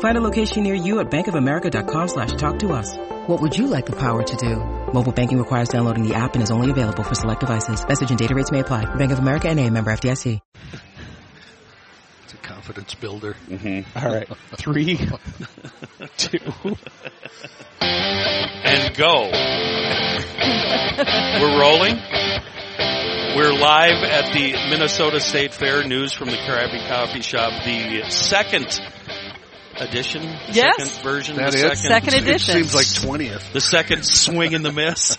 Find a location near you at bankofamerica.com/talktous. What would you like the power to do? Mobile banking requires downloading the app and is only available for select devices. Message and data rates may apply. Bank of America NA, member FDIC. It's a confidence builder. Mm-hmm. All right. 3, 2, and go. We're rolling. We're live at the Minnesota State Fair. News from the Crabby Coffee Shop. The second edition, the second version, that the is? Second edition. It seems like 20th. The second swing in the miss.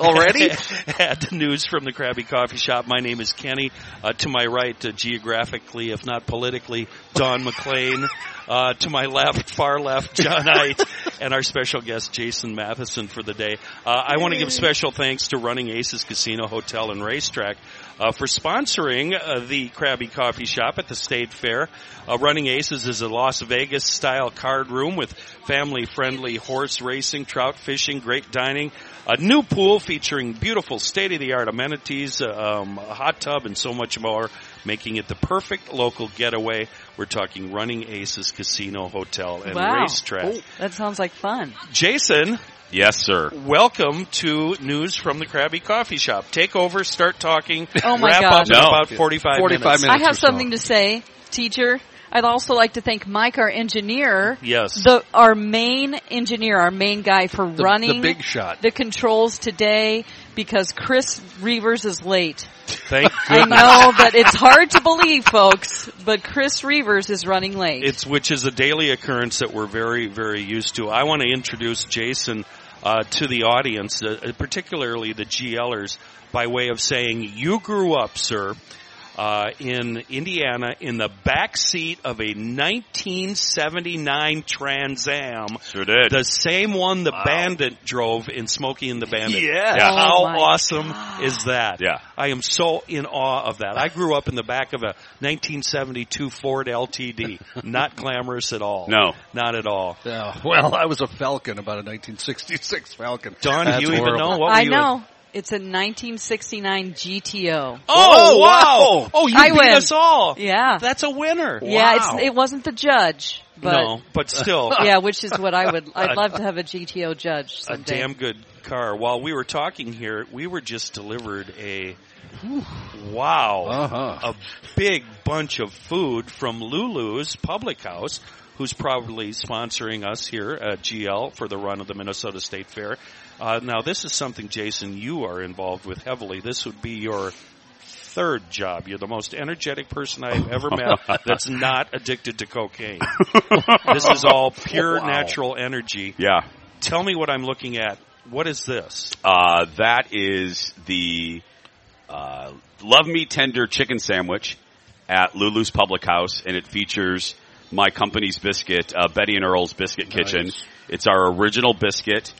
Already? At News from the Crabby Coffee Shop. My name is Kenny. To my right, geographically, if not politically, Don McClain. To my left, far left, John Hite, and our special guest, Jason Matheson, for the day. I want to give special thanks to Running Aces Casino Hotel and Racetrack for sponsoring the Crabby Coffee Shop at the State Fair. Running Aces is a Las Vegas-style card room with family-friendly horse racing, trout fishing, great dining, a new pool featuring beautiful state-of-the-art amenities, a hot tub, and so much more, making it the perfect local getaway. We're talking Running Aces Casino Hotel and Racetrack. Ooh, that sounds like fun. Jason. Yes, sir. Welcome to News from the Crabby Coffee Shop. Take over, start talking, wrap up in about 45 minutes. I have something to say, teacher. I'd also like to thank Mike, our engineer. Yes. Our main engineer, our main guy for running the big shot, the controls today, because Chris Reavers is late. Thank goodness. I know that it's hard to believe, folks, but Chris Reavers is running late. Which is a daily occurrence that we're very, very used to. I want to introduce Jason to the audience, particularly the GLers, by way of saying, you grew up, sir, in Indiana, in the back seat of a 1979 Trans Am. Sure did. The same one the Bandit drove in Smokey and the Bandit. Yes. Yeah. How awesome is that? Yeah. I am so in awe of that. I grew up in the back of a 1972 Ford LTD. Not glamorous at all. No. Not at all. Yeah. Well, I was a Falcon, about a 1966 Falcon. Don, do you even know? What were you? I know. It's a 1969 GTO. Oh, wow. Oh, you beat us all. Yeah. That's a winner. Wow. Yeah, it wasn't the judge. But still. Yeah, which is what I'd love to have a GTO judge someday. A damn good car. While we were talking here, we were just delivered a big bunch of food from Lulu's Public House, who's probably sponsoring us here at GL for the run of the Minnesota State Fair. Now, this is something, Jason, you are involved with heavily. This would be your third job. You're the most energetic person I've ever met that's not addicted to cocaine. This is all pure natural energy. Yeah. Tell me what I'm looking at. What is this? That is the Love Me Tender Chicken Sandwich at Lulu's Public House, and it features my company's biscuit, Betty and Earl's Biscuit Kitchen. Nice. It's our original biscuit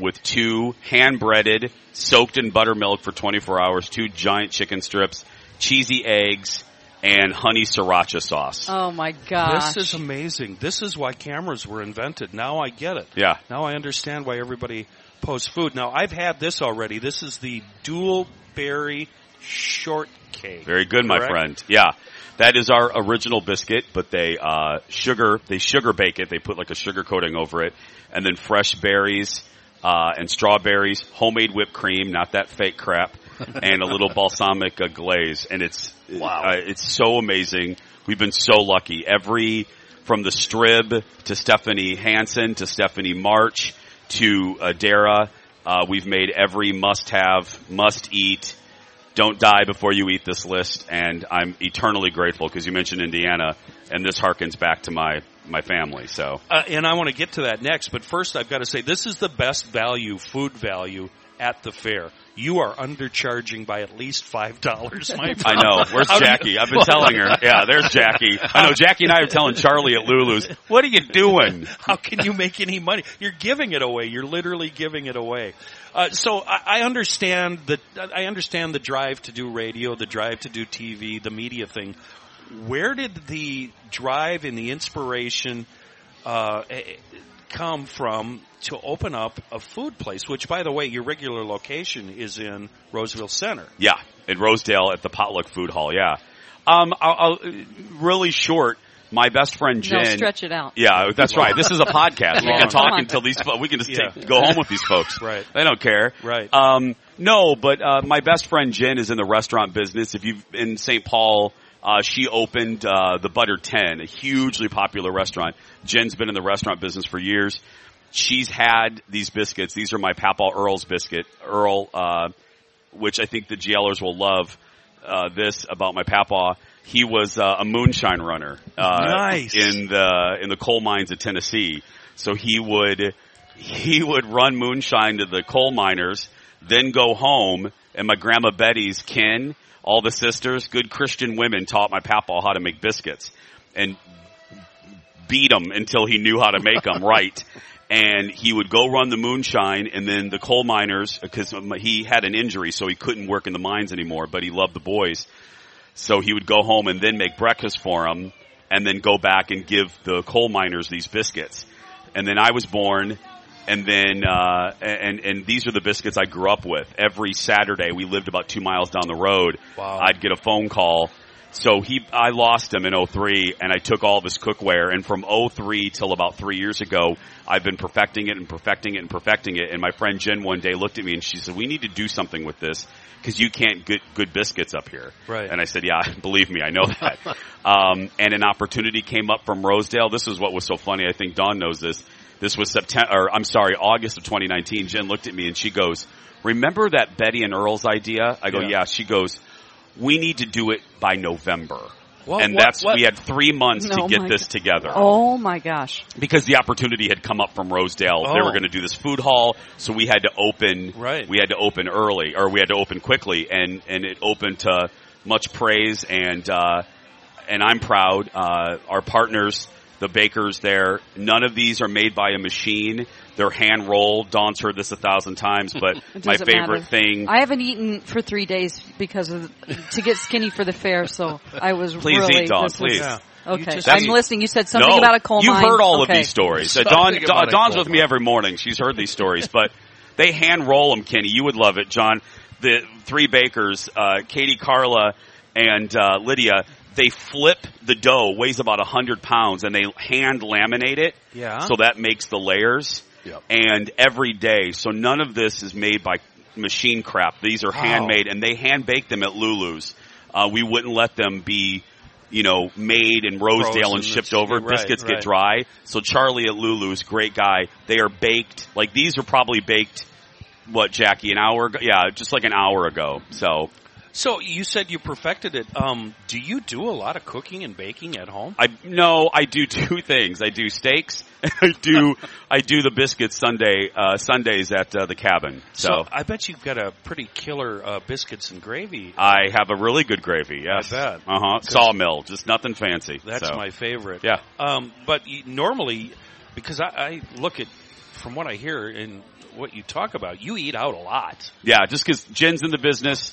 with two hand-breaded, soaked in buttermilk for 24 hours, two giant chicken strips, cheesy eggs, and honey sriracha sauce. Oh, my gosh. This is amazing. This is why cameras were invented. Now I get it. Yeah. Now I understand why everybody posts food. Now, I've had this already. This is the dual berry shortcake. Very good, correct? My friend. Yeah. That is our original biscuit, but they sugar bake it. They put like a sugar coating over it, and then fresh berries and strawberries, homemade whipped cream, not that fake crap, and a little balsamic glaze. And it's so amazing. We've been so lucky. From the Strib to Stephanie Hansen to Stephanie March to Dara, we've made every must-have, must-eat Don't die before you eat this list, and I'm eternally grateful because you mentioned Indiana, and this harkens back to my family. So, and I want to get to that next, but first I've got to say this is the best value, food value, at the fair. You are undercharging by at least $5, my friend. I know. Where's Jackie? I've been telling her. Yeah, there's Jackie. I know Jackie and I are telling Charlie at Lulu's, what are you doing? How can you make any money? You're giving it away. You're literally giving it away. So I understand the drive to do radio, the drive to do TV, the media thing. Where did the drive and the inspiration come from to open up a food place, which, by the way, your regular location is in Rosedale Center? Yeah, in Rosedale at the Potluck Food Hall, yeah. I'll really short, my best friend Jen... No, stretch it out. Yeah, that's right. This is a podcast. We can talk until these... We can just go home with these folks. Right. They don't care. Right. No, but my best friend Jen is in the restaurant business. If you've in St. Paul... she opened the Butter 10, a hugely popular restaurant. Jen's been in the restaurant business for years. She's had these biscuits. These are my Papa Earl's biscuit. Earl, which I think the GLers will love this about my Papa. He was a moonshine runner nice. in the coal mines of Tennessee. So he would run moonshine to the coal miners, then go home, and my Grandma Betty's kin. All the sisters, good Christian women, taught my papa how to make biscuits and beat him until he knew how to make them right. And he would go run the moonshine, and then the coal miners, because he had an injury, so he couldn't work in the mines anymore, but he loved the boys. So he would go home and then make breakfast for them and then go back and give the coal miners these biscuits. And then I was born. And then, and these are the biscuits I grew up with. Every Saturday, we lived about 2 miles down the road. Wow. I'd get a phone call. So I lost him in 2003, and I took all of his cookware. And from 2003 till about 3 years ago, I've been perfecting it and perfecting it and perfecting it. And my friend Jen one day looked at me and she said, "We need to do something with this because you can't get good biscuits up here." Right. And I said, "Yeah, believe me, I know that." And an opportunity came up from Rosedale. This is what was so funny. I think Dawn knows this. This was August of 2019. Jen looked at me and she goes, "Remember that Betty and Earl's idea?" I go, "Yeah." She goes, "We need to do it by November." We had 3 months to get this together. Oh my gosh. Because the opportunity had come up from Rosedale. Oh. They were going to do this food hall, so we had to open quickly, and it opened to much praise, and I'm proud. Our partners, the bakers there, none of these are made by a machine. They're hand-rolled. Dawn's heard this 1,000 times, but my favorite thing... I haven't eaten for 3 days to get skinny for the fair, so I was Please eat, Dawn, please. Yeah. Okay, I'm listening. You said something about a coal mine. You've heard all of these stories. Dawn's with me every morning. She's heard these stories, but they hand-roll them, Kenny. You would love it, John. The three bakers, Katie, Carla, and Lydia... They flip the dough, weighs about 100 pounds, and they hand laminate it. Yeah. So that makes the layers. Yep. And every day. So none of this is made by machine crap. These are handmade, and they hand bake them at Lulu's. We wouldn't let them be, made in Rosedale and shipped over. Right, biscuits get dry. So Charlie at Lulu's, great guy. They are baked. Like these are probably baked, Jackie, an hour ago? Yeah, just like an hour ago. So you said you perfected it. Do you do a lot of cooking and baking at home? I do two things. I do steaks. I do the biscuits Sundays at the cabin. So I bet you've got a pretty killer biscuits and gravy. I have a really good gravy. Yes. I bet. Sawmill, just nothing fancy. That's my favorite. Yeah. But normally, because I look at, from what I hear and what you talk about, you eat out a lot. Yeah, just because Jen's in the business.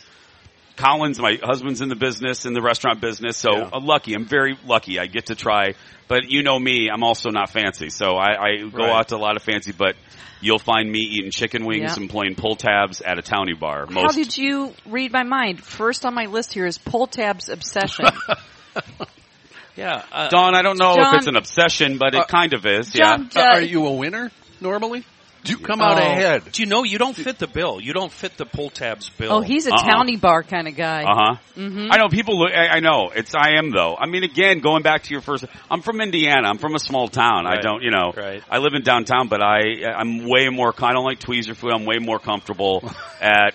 Collins, my husband's in the business, in the restaurant business, so lucky. I'm very lucky. I get to try, but you know me, I'm also not fancy, so I go out to a lot of fancy, but you'll find me eating chicken wings and playing pull tabs at a townie bar. How did you read my mind? First on my list here is pull tabs obsession. Yeah. Dawn, I don't know if it's an obsession, but it kind of is. John, are you a winner normally? You come out ahead. Do you know you don't fit the bill? You don't fit the pull tabs bill. Oh, he's a townie bar kind of guy. I know people look. I know it's. I am though. I mean, again, going back to your first. I'm from Indiana. I'm from a small town. Right. I don't. You know. Right. I live in downtown, but I'm way more. I don't like tweezer food. I'm way more comfortable at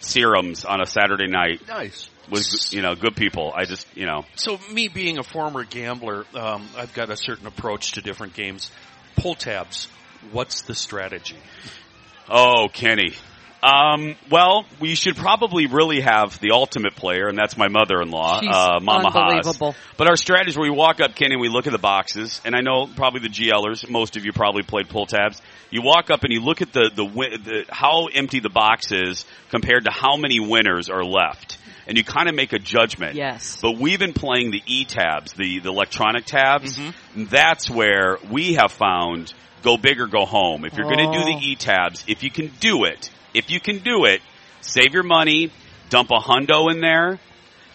Serums on a Saturday night. Nice. With, you know, good people. I just, you know. So me being a former gambler, I've got a certain approach to different games. Pull tabs. What's the strategy? Oh, Kenny. Well, we should probably really have the ultimate player, and that's my mother-in-law, Mama Haas. But our strategy is where we walk up, Kenny, and we look at the boxes. And I know probably the GLers, most of you probably played pull tabs. You walk up and you look at the how empty the box is compared to how many winners are left. And you kind of make a judgment. Yes. But we've been playing the e-tabs, the electronic tabs. Mm-hmm. That's where we have found go big or go home. If you're going to do the e-tabs, if you can do it, save your money, dump a hundo in there,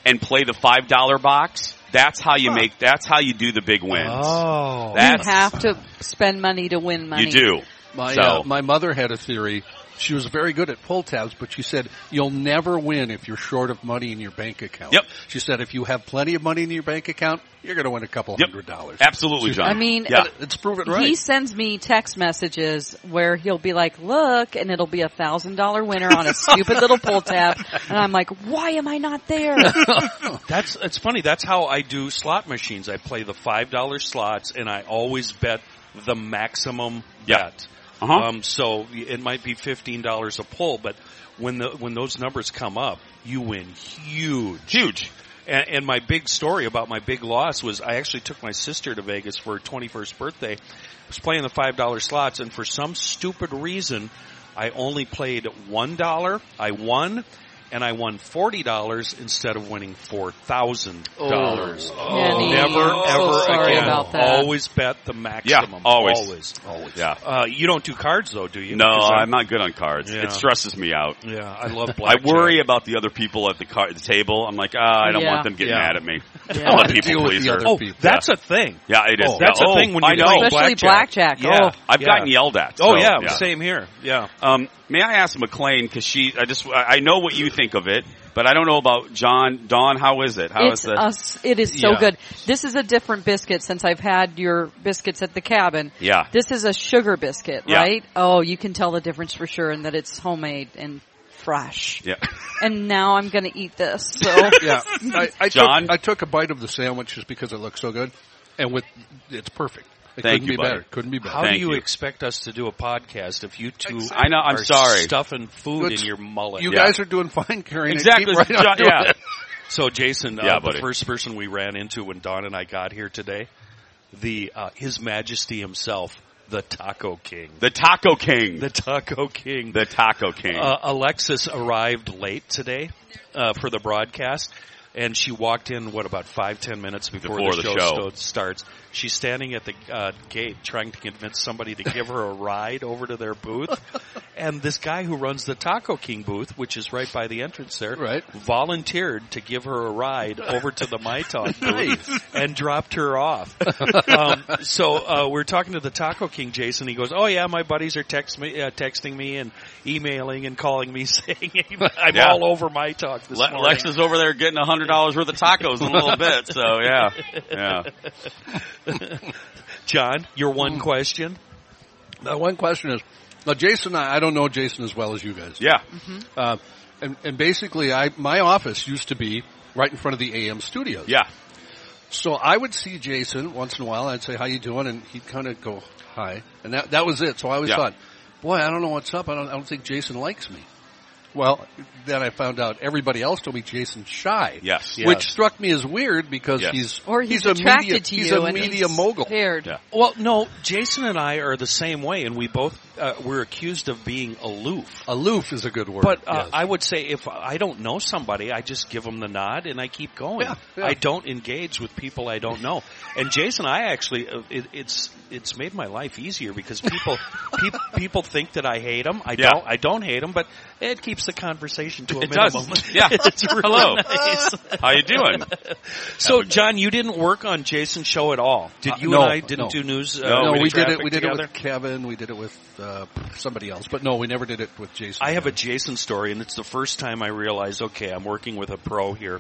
and play the $5 box. That's how you make. That's how you do the big wins. Oh, you have to spend money to win money. You do. My mother had a theory. She was very good at pull tabs, but she said, you'll never win if you're short of money in your bank account. Yep. She said, if you have plenty of money in your bank account, you're going to win a couple $100. Absolutely, John. I mean, it's proven right. He sends me text messages where he'll be like, look, and it'll be a $1,000 winner on a stupid little pull tab. And I'm like, why am I not there? It's funny. That's how I do slot machines. I play the $5 slots, and I always bet the maximum bet. Uh-huh. So it might be $15 a pull, but when those numbers come up, you win huge. And my big story about my big loss was I actually took my sister to Vegas for her 21st birthday. I was playing the $5 slots, and for some stupid reason, I only played $1. I won. And I won $40 instead of winning $4,000. Never, ever again. About that. Always bet the maximum. Yeah, always. Yeah. You don't do cards, though, do you? No, I'm not good on cards. Yeah. It stresses me out. Yeah, I love blackjack. I worry about the other people at the table. I'm like, I don't want them getting mad at me. Yeah. I'm a people pleaser. That's a thing. Yeah, it is. That's a thing when you do especially blackjack. Yeah. Oh, I've gotten yelled at. So, yeah, same here. Yeah. May I ask McLean, because I know what you think of it, but I don't know about John. Dawn, how is it? It is so good. This is a different biscuit since I've had your biscuits at the cabin. Yeah. This is a sugar biscuit, right? Oh, you can tell the difference for sure and that it's homemade and fresh. Yeah. And now I'm going to eat this. So. Yeah. I took a bite of the sandwich just because it looked so good, and it's perfect. Couldn't be better. How do you expect us to do a podcast if you two are stuffing food in your mullet? You guys are doing fine, Karen. Exactly. Right So, Jason, the first person we ran into when Don and I got here today, His Majesty himself, the Taco King. Alexis arrived late today for the broadcast. And she walked in, about 5-10 minutes before the show starts. She's standing at the gate trying to convince somebody to give her a ride over to their booth. And this guy who runs the Taco King booth, which is right by the entrance there, volunteered to give her a ride over to the MyTalk booth and dropped her off. We're talking to the Taco King, Jason. He goes, oh, yeah, my buddies are texting me and emailing and calling me saying I'm all over MyTalk this morning. Lex is over there getting $100 worth of tacos in a little bit, so yeah. John, your one question? The one question is, now Jason, I don't know Jason as well as you guys. Yeah. Mm-hmm. And basically, my office used to be right in front of the AM studios. Yeah. So I would see Jason once in a while, and I'd say, how you doing? And he'd kind of go, hi. And that was it. So I always thought, boy, I don't know what's up. I don't think Jason likes me. Well, then I found out everybody else told me Jason's shy. Yes. Which struck me as weird because he's attracted to you. He's a media mogul. Yeah. Well, no, Jason and I are the same way, and we both we're accused of being aloof. Aloof is a good word. But I would say if I don't know somebody, I just give them the nod and I keep going. Yeah. I don't engage with people I don't know. And Jason, I actually it's made my life easier because people think that I hate them. I don't hate them, but it keeps keeps the conversation to a minimum. It does. Yeah. It's really hello. Nice. How you doing? So, John, you didn't work on Jason's show at all. Did you and I didn't do news? No, we did it. We did together. It with Kevin. We did it with somebody else. But no, we never did it with Jason. I have a Jason story, and it's the first time I realized, okay, I'm working with a pro here.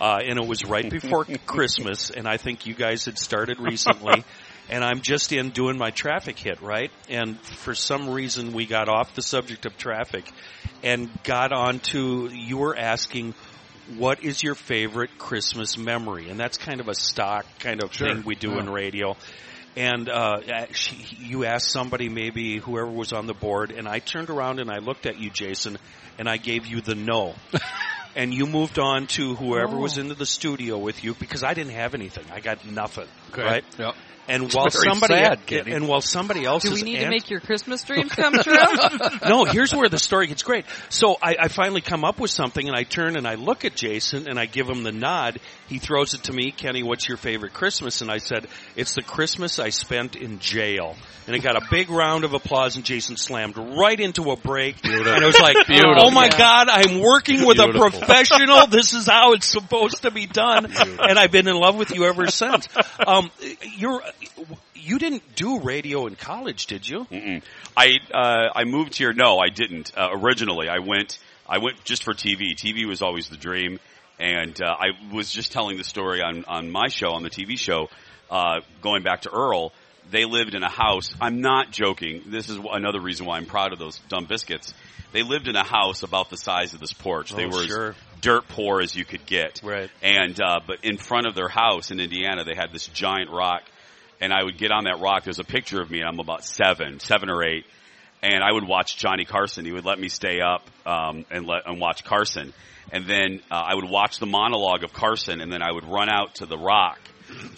And it was right before Christmas, and I think you guys had started recently. And I'm just in doing my traffic hit, right? And for some reason, we got off the subject of traffic and got on to, you were asking, what is your favorite Christmas memory? And that's kind of a stock kind of thing we do in radio. And you asked somebody, maybe whoever was on the board, and I turned around and I looked at you, Jason, and I gave you the no. And you moved on to whoever was into the studio with you, because I didn't have anything. I got nothing, right? Yep. And while somebody else do we need to make your Christmas dreams come true? No, here's where the story gets great. So I finally come up with something, and I turn and I look at Jason, and I give him the nod. He throws it to me, Kenny, what's your favorite Christmas? And I said, it's the Christmas I spent in jail. And it got a big round of applause, and Jason slammed right into a break. Beautiful. And I was like, oh, my God, I'm working with a professional. This is how it's supposed to be done. Beautiful. And I've been in love with you ever since. You didn't do radio in college, did you? Mm-mm. I moved here. No, I didn't. Originally, I went just for TV. TV was always the dream, and I was just telling the story on my show, on the TV show, going back to Earl. They lived in a house. I'm not joking. This is another reason why I'm proud of those dumb biscuits. They lived in a house about the size of this porch. They were as dirt poor as you could get. Right. And but in front of their house in Indiana, they had this giant rock. And I would get on that rock. There's a picture of me, and I'm about seven or eight. And I would watch Johnny Carson. He would let me stay up and watch Carson. And then I would watch the monologue of Carson, and then I would run out to the rock,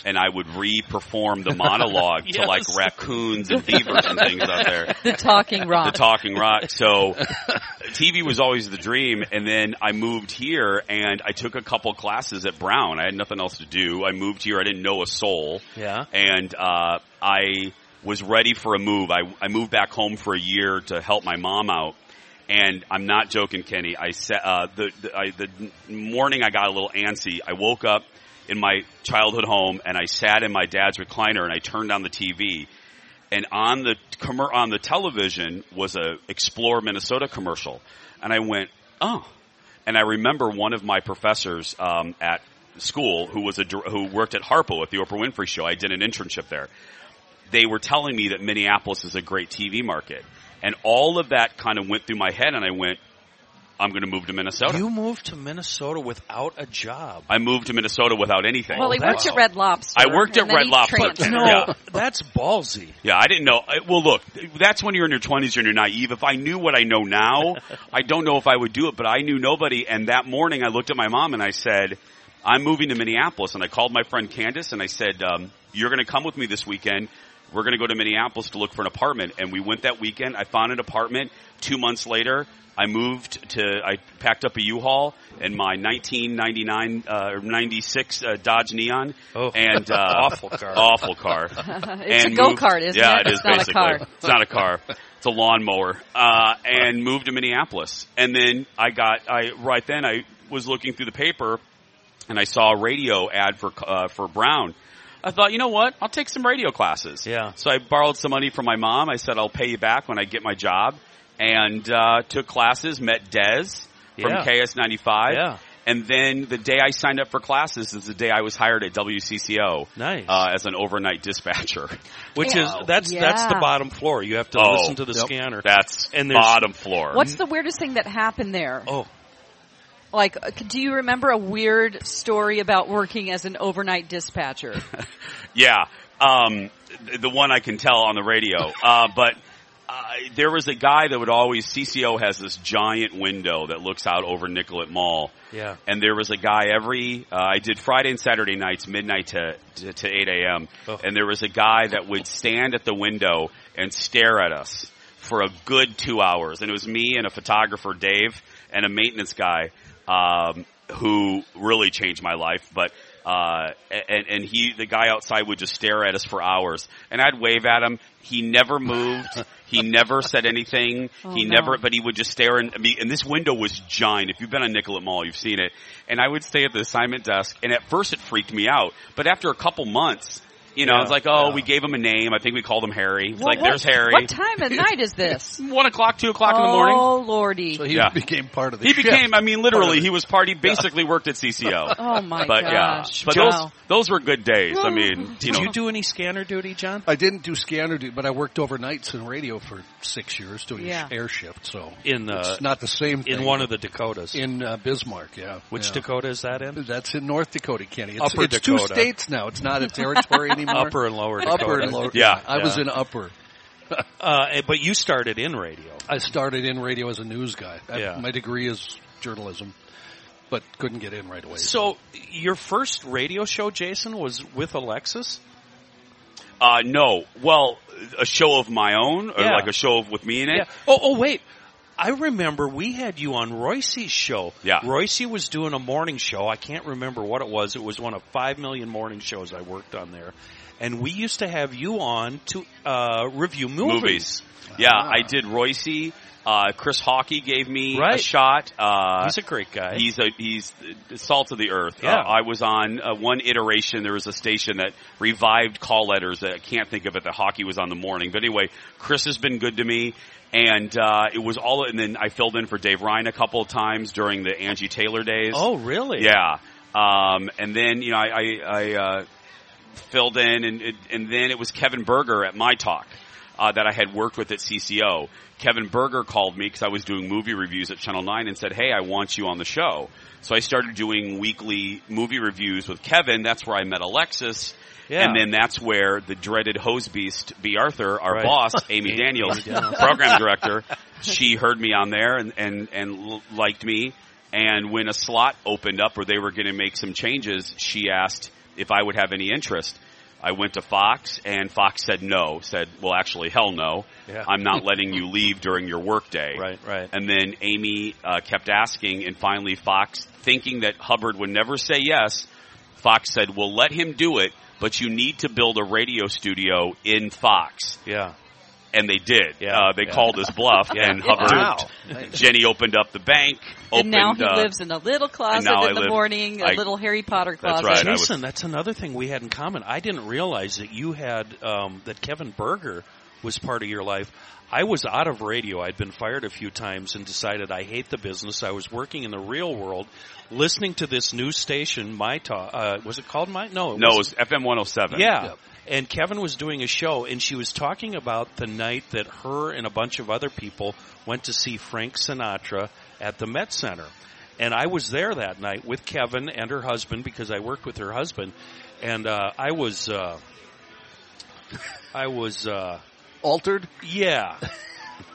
and I would re-perform the monologue to, like, raccoons and beavers and things out there. The talking rock. The talking rock. So TV was always the dream. And then I moved here, and I took a couple classes at Brown. I had nothing else to do. I moved here. I didn't know a soul. Yeah. And I was ready for a move. I moved back home for a year to help my mom out. And I'm not joking, Kenny. I said the morning I got a little antsy. I woke up in my childhood home, and I sat in my dad's recliner, and I turned on the TV, and on the television was a Explore Minnesota commercial, and I went, oh. And I remember one of my professors at school, who worked at Harpo at the Oprah Winfrey Show. I did an internship there. They were telling me that Minneapolis is a great TV market, and all of that kind of went through my head, and I went, I'm going to move to Minnesota. You moved to Minnesota without a job. I moved to Minnesota without anything. Well, he worked at Red Lobster. I worked at Red Lobster. That's ballsy. Yeah, I didn't know. Well, look, that's when you're in your 20s and you're naive. If I knew what I know now, I don't know if I would do it, but I knew nobody. And that morning I looked at my mom and I said, I'm moving to Minneapolis. And I called my friend Candace and I said, you're going to come with me this weekend. We're going to go to Minneapolis to look for an apartment. And we went that weekend. I found an apartment. 2 months later, I packed up a U-Haul and my 1999 or 96 Dodge Neon. Oh. And awful car. Awful car. It's a go-kart, isn't it? Yeah, it is basically. Not a car. It's not a car. It's a lawnmower. And moved to Minneapolis. And then I was looking through the paper and I saw a radio ad for Brown. I thought, you know what? I'll take some radio classes. Yeah. So I borrowed some money from my mom. I said, I'll pay you back when I get my job. And took classes, met Dez from KS95. Yeah. And then the day I signed up for classes is the day I was hired at WCCO. Nice. As an overnight dispatcher. Which is, that's the bottom floor. You have to listen to the scanner. That's bottom floor. What's the weirdest thing that happened there? Oh. Like, do you remember a weird story about working as an overnight dispatcher? Yeah. The one I can tell on the radio. But... there was a guy that would always, CCO has this giant window that looks out over Nicollet Mall. Yeah. And there was a guy I did Friday and Saturday nights, midnight to 8 a.m. Oh. And there was a guy that would stand at the window and stare at us for a good 2 hours. And it was me and a photographer, Dave, and a maintenance guy, who really changed my life. But, the guy outside would just stare at us for hours. And I'd wave at him. He never moved. He never said anything. But he would just stare at me. And this window was giant. If you've been on Nicollet Mall, you've seen it. And I would stay at the assignment desk. And at first it freaked me out. But after a couple months, it's like, we gave him a name. I think we called him Harry. There's Harry. What time of night is this? 1 o'clock, 2 o'clock in the morning. Oh, Lordy. So he became part of the shift. He basically worked at CCO. Oh, my gosh. But those were good days. I mean, Did you do any scanner duty, John? I didn't do scanner duty, but I worked overnights in radio for 6 years doing air shift. So it's not the same thing. In one of the Dakotas. In Bismarck, yeah. Which Dakota is that in? That's in North Dakota, Kenny. It's two states now. It's not a territory anymore. Upper and lower Dakota. Upper and lower. Yeah. I was in upper. But you started in radio. I started in radio as a news guy. My degree is journalism, but couldn't get in right away. So your first radio show, Jason, was with Alexis? No. Well, a show of my own, or like a show with me in it. Yeah. Oh, wait. I remember we had you on Royce's show. Yeah. Royce was doing a morning show. I can't remember what it was. It was one of 5 million morning shows I worked on there. And we used to have you on to review movies. Yeah, I did Royce. Chris Hockey gave me a shot. He's a great guy. He's the salt of the earth. Yeah. I was on one iteration. There was a station that revived call letters that I can't think of it. The Hockey was on the morning. But anyway, Chris has been good to me. And it was all – and then I filled in for Dave Ryan a couple of times during the Angie Taylor days. Oh, really? Yeah. And then, I filled in, and then it was Kevin Berger at MyTalk that I had worked with at CCO. Kevin Berger called me because I was doing movie reviews at Channel 9 and said, hey, I want you on the show. So I started doing weekly movie reviews with Kevin. That's where I met Alexis. Yeah. And then that's where the dreaded hose beast, B. Arthur, our boss, Amy Daniels, program director, she heard me on there and liked me. And when a slot opened up where they were going to make some changes, she asked if I would have any interest. I went to Fox, and Fox said no. Said, well, actually, hell no. Yeah. I'm not letting you leave during your work day. Right. And then Amy kept asking, and finally Fox, thinking that Hubbard would never say yes, Fox said, well, let him do it. But you need to build a radio studio in Fox. Yeah. And they did. Yeah. They called his bluff, and Hubbard. Wow. Jenny opened up the bank. And now he lives in a little closet in the morning, a little Harry Potter closet. That's right. Jason, that's another thing we had in common. I didn't realize that you had that Kevin Berger was part of your life. I was out of radio. I'd been fired a few times and decided I hate the business. I was working in the real world. Listening to this new station, MyTalk, was it called MyTalk? No, it was FM 107. Yeah. Yep. And Kevin was doing a show, and she was talking about the night that her and a bunch of other people went to see Frank Sinatra at the Met Center. And I was there that night with Kevin and her husband because I worked with her husband. And I was altered? Yeah.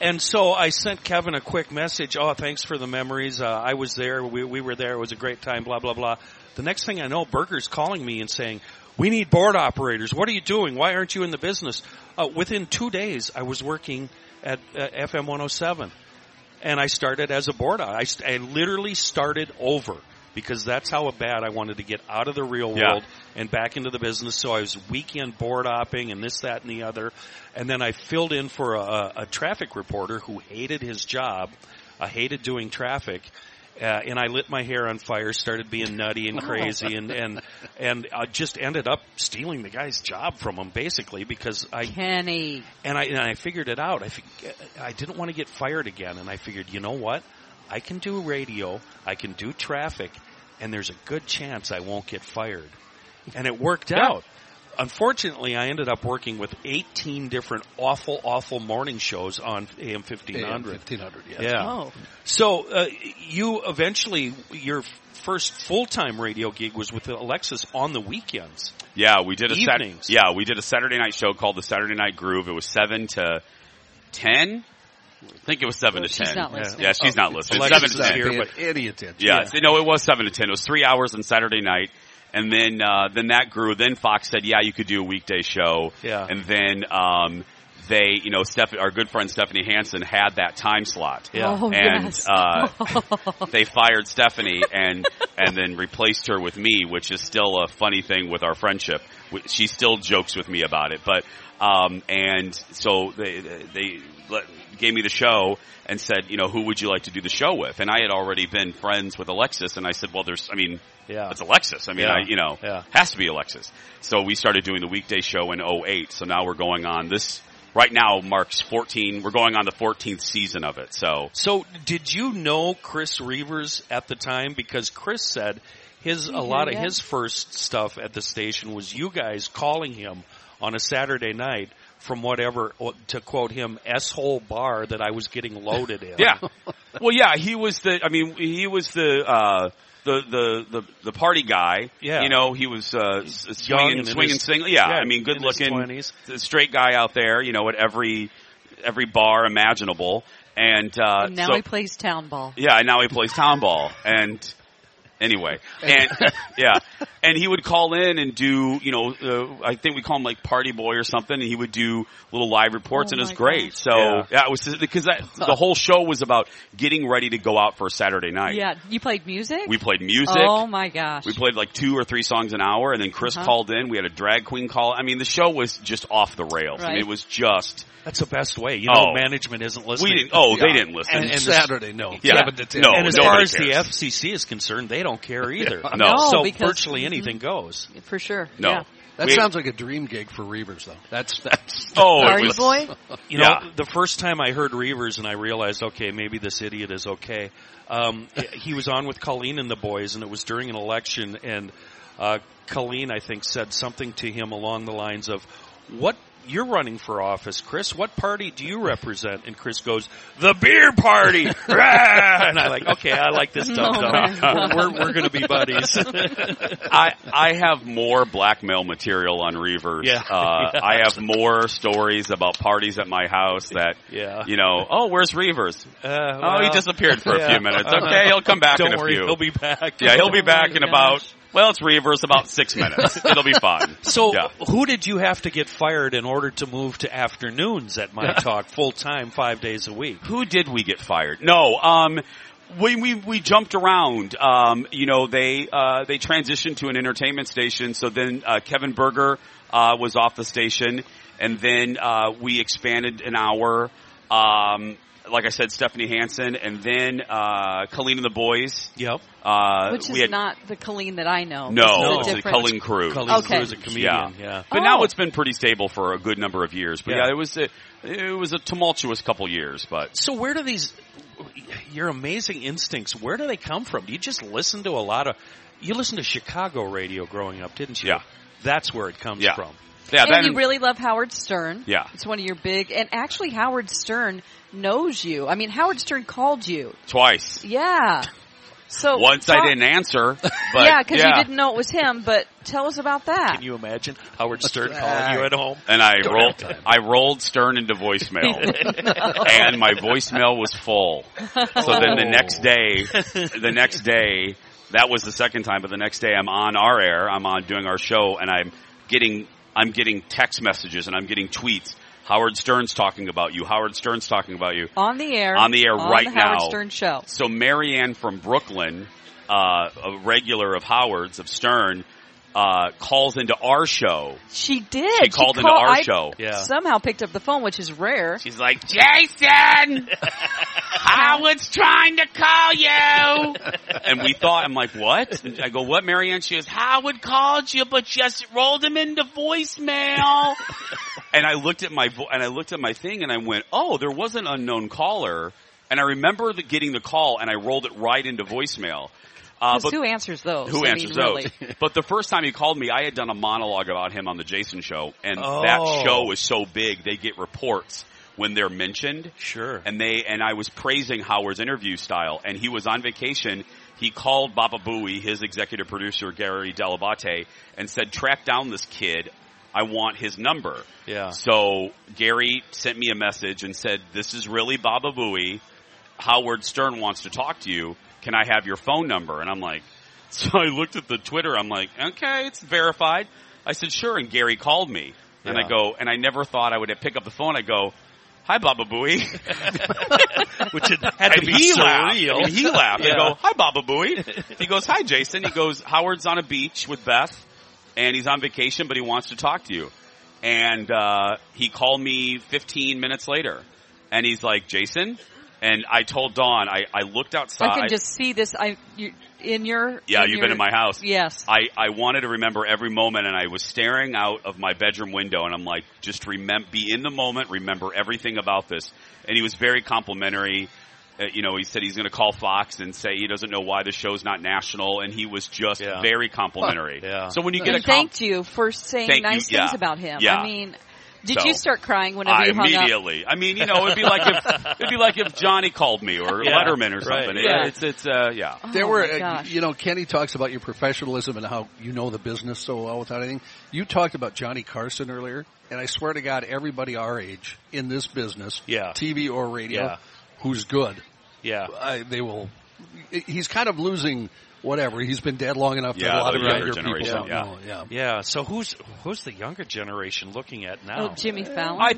And so I sent Kevin a quick message. Oh, thanks for the memories. I was there. We were there. It was a great time, blah, blah, blah. The next thing I know, Berger's calling me and saying, we need board operators. What are you doing? Why aren't you in the business? Within 2 days, I was working at FM 107. And I started as a board operator. I literally started over because that's how bad I wanted to get out of the real world and back into the business. So I was weekend board hopping and this, that, and the other. And then I filled in for a traffic reporter who hated his job. I hated doing traffic. And I lit my hair on fire, started being nutty and crazy, and I just ended up stealing the guy's job from him, basically, because I... Kenny. And I figured it out. I didn't want to get fired again, and I figured, you know what? I can do radio, I can do traffic, and there's a good chance I won't get fired. And it worked out. Unfortunately, I ended up working with 18 different awful, awful morning shows on AM 1500. AM 1500, yeah. Oh. So you eventually, your first full-time radio gig was with Alexis on the weekends. Yeah, we did a Saturday night show called The Saturday Night Groove. It was 7 to 10. I think it was 7 to 10. She's not listening. Yeah, she's not listening. Alexis 7 to 10. Any attention. Yeah. No, it was 7 to 10. It was 3 hours on Saturday night. And then that grew. Then Fox said, yeah, you could do a weekday show. Yeah. And then they, you know, our good friend Stephanie Hansen had that time slot. Yeah. Oh, and they fired Stephanie and then replaced her with me, which is still a funny thing with our friendship. She still jokes with me about it, but and so they gave me the show and said, you know, who would you like to do the show with? And I had already been friends with Alexis, and I said, well, it's Alexis. I mean, has to be Alexis. So we started doing the weekday show in 2008. So now we're going on this. Right now marks 14. We're going on the 14th season of it. So did you know Chris Reavers at the time? Because Chris said a lot of his first stuff at the station was you guys calling him on a Saturday night from whatever, to quote him, S-hole bar that I was getting loaded in. Yeah. Well, yeah, he was the party guy. Yeah. You know, he was swinging single. Yeah, I mean, good-looking straight guy out there, you know, at every bar imaginable. And now he plays town ball. Yeah, now he plays town ball. And... anyway, and he would call in and do, you know, I think we call him like Party Boy or something, and he would do little live reports, and it was great. Gosh. So it was because the whole show was about getting ready to go out for a Saturday night. Yeah, you played music? We played music. Oh my gosh. We played like 2 or 3 songs an hour, and then Chris called in. We had a drag queen call. I mean, the show was just off the rails. Right. I mean, it was just... that's the best way. You know, management isn't listening. They didn't listen. And Saturday, no. Yeah. No, and as far as the FCC is concerned, they don't care either. No. So virtually anything goes. For sure. No. Yeah. That sounds like a dream gig for Reavers, though. That's Party Boy? You know, the first time I heard Reavers and I realized, okay, maybe this idiot is okay. He was on with Colleen and the boys, and it was during an election, and Colleen, I think, said something to him along the lines of, you're running for office, Chris. What party do you represent? And Chris goes, the beer party. And I'm like, okay, I like this stuff. No, we're going to be buddies. I have more blackmail material on Reavers. Yeah. I have more stories about parties at my house that, you know, oh, where's Reavers? He disappeared for a few minutes. Okay, he'll come back in a few. He'll be back. Yeah, he'll be back in about... well, it's Reavers, about 6 minutes. It'll be fine. So who did you have to get fired in order to move to afternoons at MyTalk full-time 5 days a week? Who did we get fired? No, we jumped around. They transitioned to an entertainment station, so then Kevin Berger was off the station, and then we expanded an hour. Like I said, Stephanie Hansen, and then Colleen and the boys. Yep. Which is not the Colleen that I know. No, it's Colleen Crew. Colleen Crew is a comedian. Yeah. But now it's been pretty stable for a good number of years. But it was a tumultuous couple years. But so where do your amazing instincts? Where do they come from? Do you just listen to You listened to Chicago radio growing up, didn't you? Yeah. That's where it comes from. Yeah, and you really love Howard Stern. Yeah. It's one of your big... and actually, Howard Stern knows you. I mean, Howard Stern called you. Twice. Yeah. So once I didn't answer. But yeah, because you didn't know it was him, but tell us about that. Can you imagine Howard Stern calling you at home? And I rolled Stern into voicemail. And my voicemail was full. So then the next day, that was the second time, but the next day I'm on our air, I'm on doing our show, and I'm getting text messages and I'm getting tweets. Howard Stern's talking about you. Howard Stern's talking about you. On the air. On the air right now. On the Howard Stern Show. So Marianne from Brooklyn, a regular of Howard's, of Stern, calls into our show. She did. She called into our show. Yeah. Somehow picked up the phone, which is rare. She's like, Jason, Howard's trying to call you. And we thought, I'm like, what? And I go, what, Marianne? She goes, Howard called you, but just rolled him into voicemail. And I looked at my thing, and I went, oh, there was an unknown caller. And I remember getting the call, and I rolled it right into voicemail. But who answers those? Really. But the first time he called me, I had done a monologue about him on The Jason Show, and that show is so big they get reports when they're mentioned. Sure. And I was praising Howard's interview style, and he was on vacation. He called Baba Booey, his executive producer Gary Dellabate, and said, "Track down this kid. I want his number." Yeah. So Gary sent me a message and said, "This is really Baba Booey. Howard Stern wants to talk to you. Can I have your phone number?" And I'm like, so I looked at the Twitter. I'm like, okay, it's verified. I said, sure. And Gary called me. Yeah. And I go, and I never thought I would pick up the phone. I go, hi, Baba Booey. Which had to be surreal. I mean, he laughed. Yeah. I go, hi, Baba Booey. He goes, hi, Jason. He goes, Howard's on a beach with Beth, and he's on vacation, but he wants to talk to you. And he called me 15 minutes later, and he's like, Jason? And I told Dawn, I looked outside. I can just see this. You've been in my house. Yes. I wanted to remember every moment, and I was staring out of my bedroom window, and I'm like, just be in the moment, remember everything about this. And he was very complimentary. He said he's going to call Fox and say he doesn't know why the show's not national, and he was just very complimentary. Huh. Yeah. So when you get thanked you for saying nice things about him. Yeah. I mean... Did you start crying whenever you hung up? Immediately. I mean, it'd be like if Johnny called me or Letterman or something. Right. Yeah. It's Oh, there were, Kenny talks about your professionalism and how you know the business so well without anything. You talked about Johnny Carson earlier, and I swear to God, everybody our age in this business, TV or radio, who's good, they will. He's kind of losing. Whatever. He's been dead long enough that a lot of younger people don't know. Yeah. Yeah. So who's the younger generation looking at now? Oh, Jimmy Fallon. I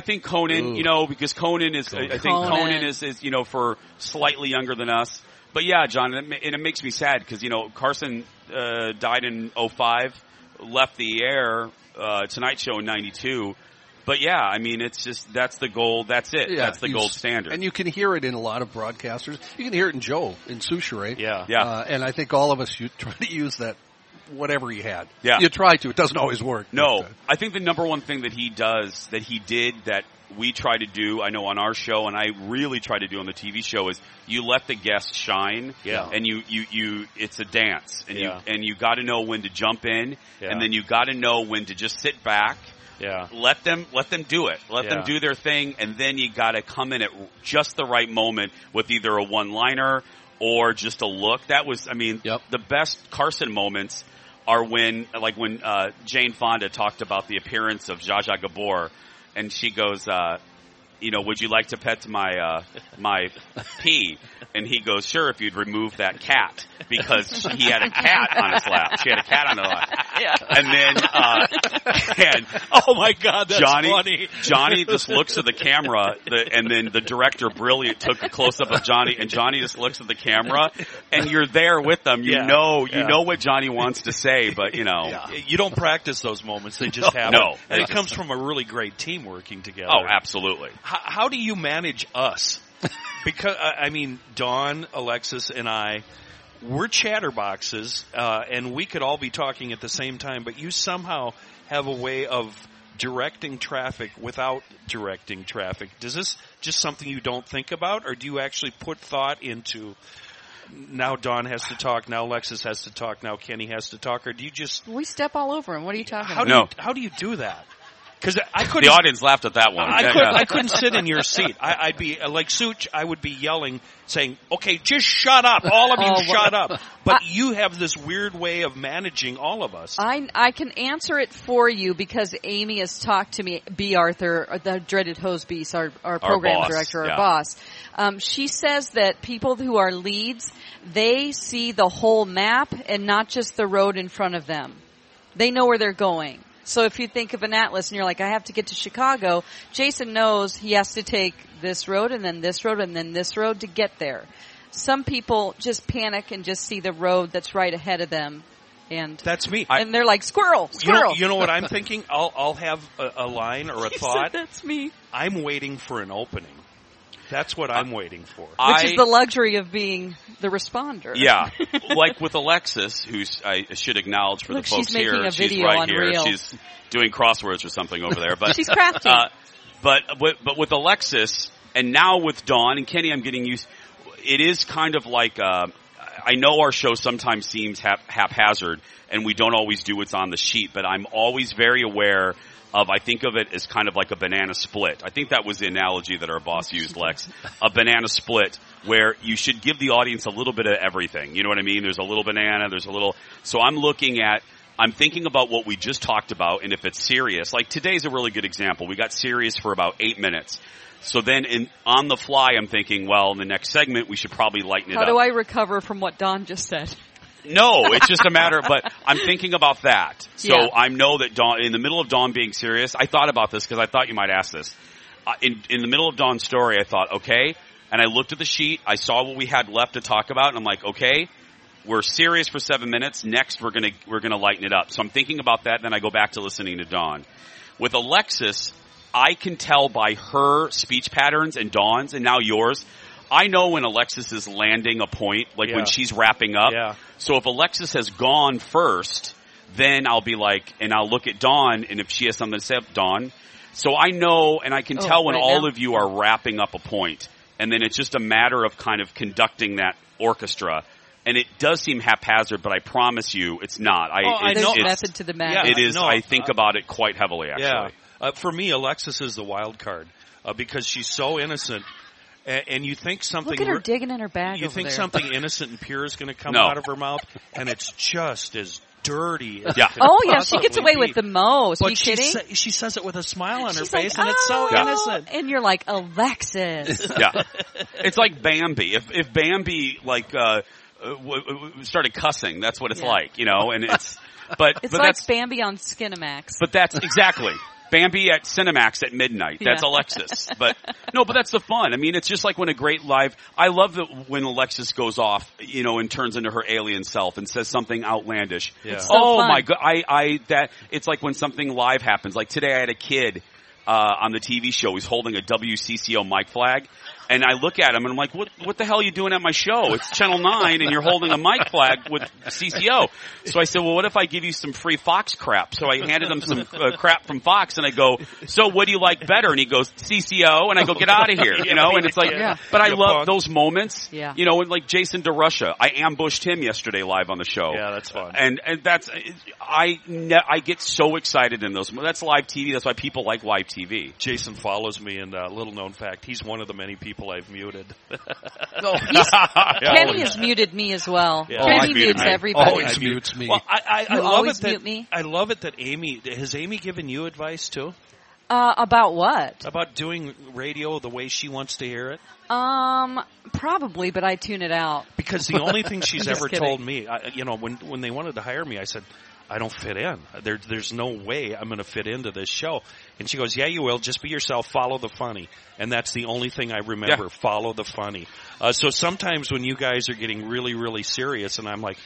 think Conan. Ooh. Because Conan is. I think Conan is for slightly younger than us. But yeah, John, and it makes me sad because Carson died in 2005, left the air Tonight Show in 92. But yeah, I mean, it's just, that's the gold, that's it. Yeah, that's the gold standard. And you can hear it in a lot of broadcasters. You can hear it in Joe, in Souchere. Yeah. Yeah. And I think all of us, you try to use that, whatever he had. Yeah. You try to, it doesn't always work. No. But, I think the number one thing that he does, that he did, that we try to do, I know on our show, and I really try to do on the TV show, is you let the guests shine. Yeah. And you it's a dance. And you gotta know when to jump in. Yeah. And then you gotta know when to just sit back. Yeah. Let them do it. Let them do their thing, and then you got to come in at just the right moment with either a one-liner or just a look. That was, the best Carson moments are when Jane Fonda talked about the appearance of Zsa Zsa Gabor, and she goes, would you like to pet my pee? And he goes, sure, if you'd remove that cat, because he had a cat on his lap. She had a cat on her lap. Yeah. And then, oh my God, that's funny. Johnny just looks at the camera, and then the director, brilliant, took a close up of Johnny, and Johnny just looks at the camera, and you're there with them. You know what Johnny wants to say, but you don't practice those moments; they just happen. No, and it comes from a really great team working together. Oh, absolutely. How do you manage us? Because, Dawn, Alexis, and I, we're chatterboxes, and we could all be talking at the same time, but you somehow have a way of directing traffic without directing traffic. Is this just something you don't think about, or do you actually put thought into, now Dawn has to talk, now Alexis has to talk, now Kenny has to talk, or do you just... We step all over him. What are you talking about? How do you do that? Because I couldn't. The audience laughed at that one. I couldn't sit in your seat. I'd be like Such. I would be yelling, saying, "Okay, just shut up, all of you, shut up." But you have this weird way of managing all of us. I can answer it for you because Amy has talked to me. B. Arthur, the dreaded hose beast, our program director, our boss. She says that people who are leads, they see the whole map and not just the road in front of them. They know where they're going. So if you think of an atlas and you're like, I have to get to Chicago, Jason knows he has to take this road and then this road and then this road to get there. Some people just panic and just see the road that's right ahead of them. And that's me. And they're like, squirrel, squirrel. You know what I'm thinking? I'll have a line or a thought. That's me. I'm waiting for an opening. That's what I'm waiting for. Which is the luxury of being the responder. Yeah. Like with Alexis, who I should acknowledge for the folks she's here. She's right here. Real. She's doing crosswords or something over there. But she's crafty. But with Alexis, and now with Dawn, and Kenny, I'm getting used. It is kind of like, I know our show sometimes seems haphazard, and we don't always do what's on the sheet, but I'm always very aware of, I think of it as kind of like a banana split. I think that was the analogy that our boss used, Lex. A banana split where you should give the audience a little bit of everything. You know what I mean? There's a little banana, there's a little... So I'm thinking about what we just talked about, and if it's serious. Like today's a really good example. We got serious for about 8 minutes. So then on the fly, I'm thinking, well, in the next segment, we should probably lighten it up. How do I recover from what Don just said? No, it's just a matter of, but I'm thinking about that. So yeah. I know that Dawn, in the middle of Dawn being serious, I thought about this because I thought you might ask this. In the middle of Dawn's story, I thought, okay, and I looked at the sheet. I saw what we had left to talk about, and I'm like, okay, we're serious for 7 minutes. Next, we're gonna lighten it up. So I'm thinking about that. Then I go back to listening to Dawn. With Alexis, I can tell by her speech patterns and Dawn's, and now yours. I know when Alexis is landing a point, like when she's wrapping up. Yeah. So if Alexis has gone first, then I'll be like, and I'll look at Dawn, and if she has something to say, Dawn. So I know, and I can tell when all of you are wrapping up a point. And then it's just a matter of kind of conducting that orchestra. And it does seem haphazard, but I promise you it's not. There's no method to the madness. Yeah, it is. I think about it quite heavily, actually. Yeah. For me, Alexis is the wild card because she's so innocent. And you think something... Look at her digging in her bag You over think there. Something innocent and pure is going to come out of her mouth, and it's just as dirty as she gets away with the most. But are you kidding? She says it with a smile on her face, and it's so innocent. And you're like, Alexis. Yeah. It's like Bambi. If Bambi, like... started cussing. That's what it's like, you know. And it's like Bambi on Skinamax. But that's exactly Bambi at Cinemax at midnight. That's Alexis. But that's the fun. I mean, it's just like when a great live. I love that when Alexis goes off, you know, and turns into her alien self and says something outlandish. Yeah. It's so fun. My God! It's like when something live happens. Like today, I had a kid on the TV show. He's holding a WCCO mic flag. And I look at him and I'm like, what the hell are you doing at my show? It's Channel 9 and you're holding a mic flag with CCO. So I said, well, what if I give you some free Fox crap? So I handed him some crap from Fox and I go, so what do you like better? And he goes, CCO. And I go, get out of here. You know, and it's like, but I love those moments. Yeah. You know, and like Jason DeRusha, I ambushed him yesterday live on the show. Yeah, that's fun. And that's, I get so excited in those. That's live TV. That's why people like live TV. Jason follows me and little known fact, he's one of the many people I've muted. Kenny has muted me as well. Yeah. Kenny mutes everybody. Always mutes me. Well, I love it that, me? I love it that Amy... Has Amy given you advice, too? About what? About doing radio the way she wants to hear it? Probably, but I tune it out. Because the only thing she's ever told me... when they wanted to hire me, I said... I don't fit in. There's no way I'm going to fit into this show. And she goes, yeah, you will. Just be yourself. Follow the funny. And that's the only thing I remember. Yeah. Follow the funny. So sometimes when you guys are getting really, really serious and I'm like,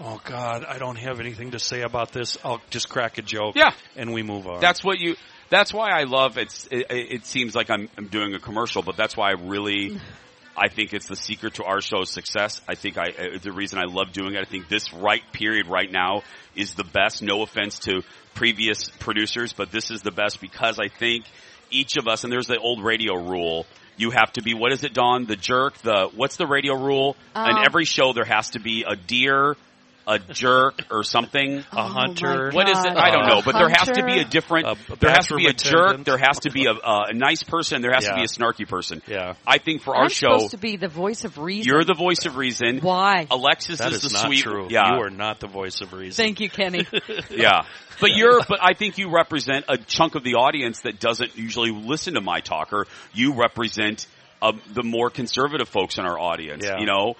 oh, God, I don't have anything to say about this. I'll just crack a joke. Yeah. And we move on. That's why I love it. It seems like I'm doing a commercial, but that's why I think it's the secret to our show's success. I think the reason I love doing it, I think this period right now is the best. No offense to previous producers, but this is the best because I think each of us, and there's the old radio rule, you have to be, what is it, Dawn? The jerk, what's the radio rule? In every show there has to be a deer, a jerk or something, a hunter. What is it? I don't know, but there has to be a different. There has to be a jerk. There has to be a nice person. There has to be a snarky person. Yeah. I think for our show, supposed to be the voice of reason. You're the voice of reason. Why? Alexis is the sweet. True. Yeah. You are not the voice of reason. Thank you, Kenny. Yeah, but I think you represent a chunk of the audience that doesn't usually listen to My Talker. You represent the more conservative folks in our audience, you know.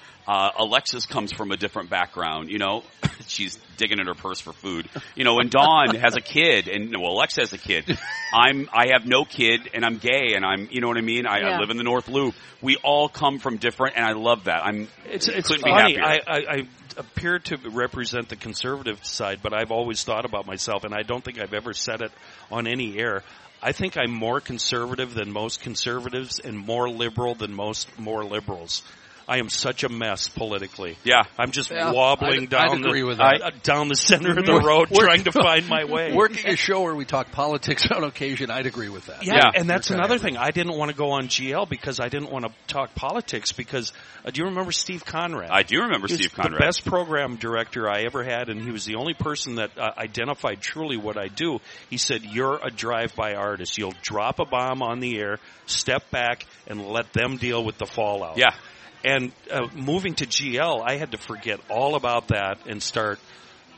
Alexis comes from a different background, you know. She's digging in her purse for food, you know. And Dawn has a kid, and Alexa has a kid. I have no kid, and I'm gay, and I'm, you know what I mean. I live in the North Loop. We all come from different, and I love that. It's funny. I appear to represent the conservative side, but I've always thought about myself, and I don't think I've ever said it on any air. I think I'm more conservative than most conservatives and more liberal than most more liberals. I am such a mess politically. Yeah. I'm just wobbling down the center of the road trying to find my way. Working a show where we talk politics on occasion, I'd agree with that. Yeah, and that's another thing. I didn't want to go on GL because I didn't want to talk politics because do you remember Steve Conrad? I do remember Steve Conrad. He was the best program director I ever had, and he was the only person that identified truly what I do. He said, you're a drive-by artist. You'll drop a bomb on the air, step back, and let them deal with the fallout. Yeah. And moving to GL, I had to forget all about that and start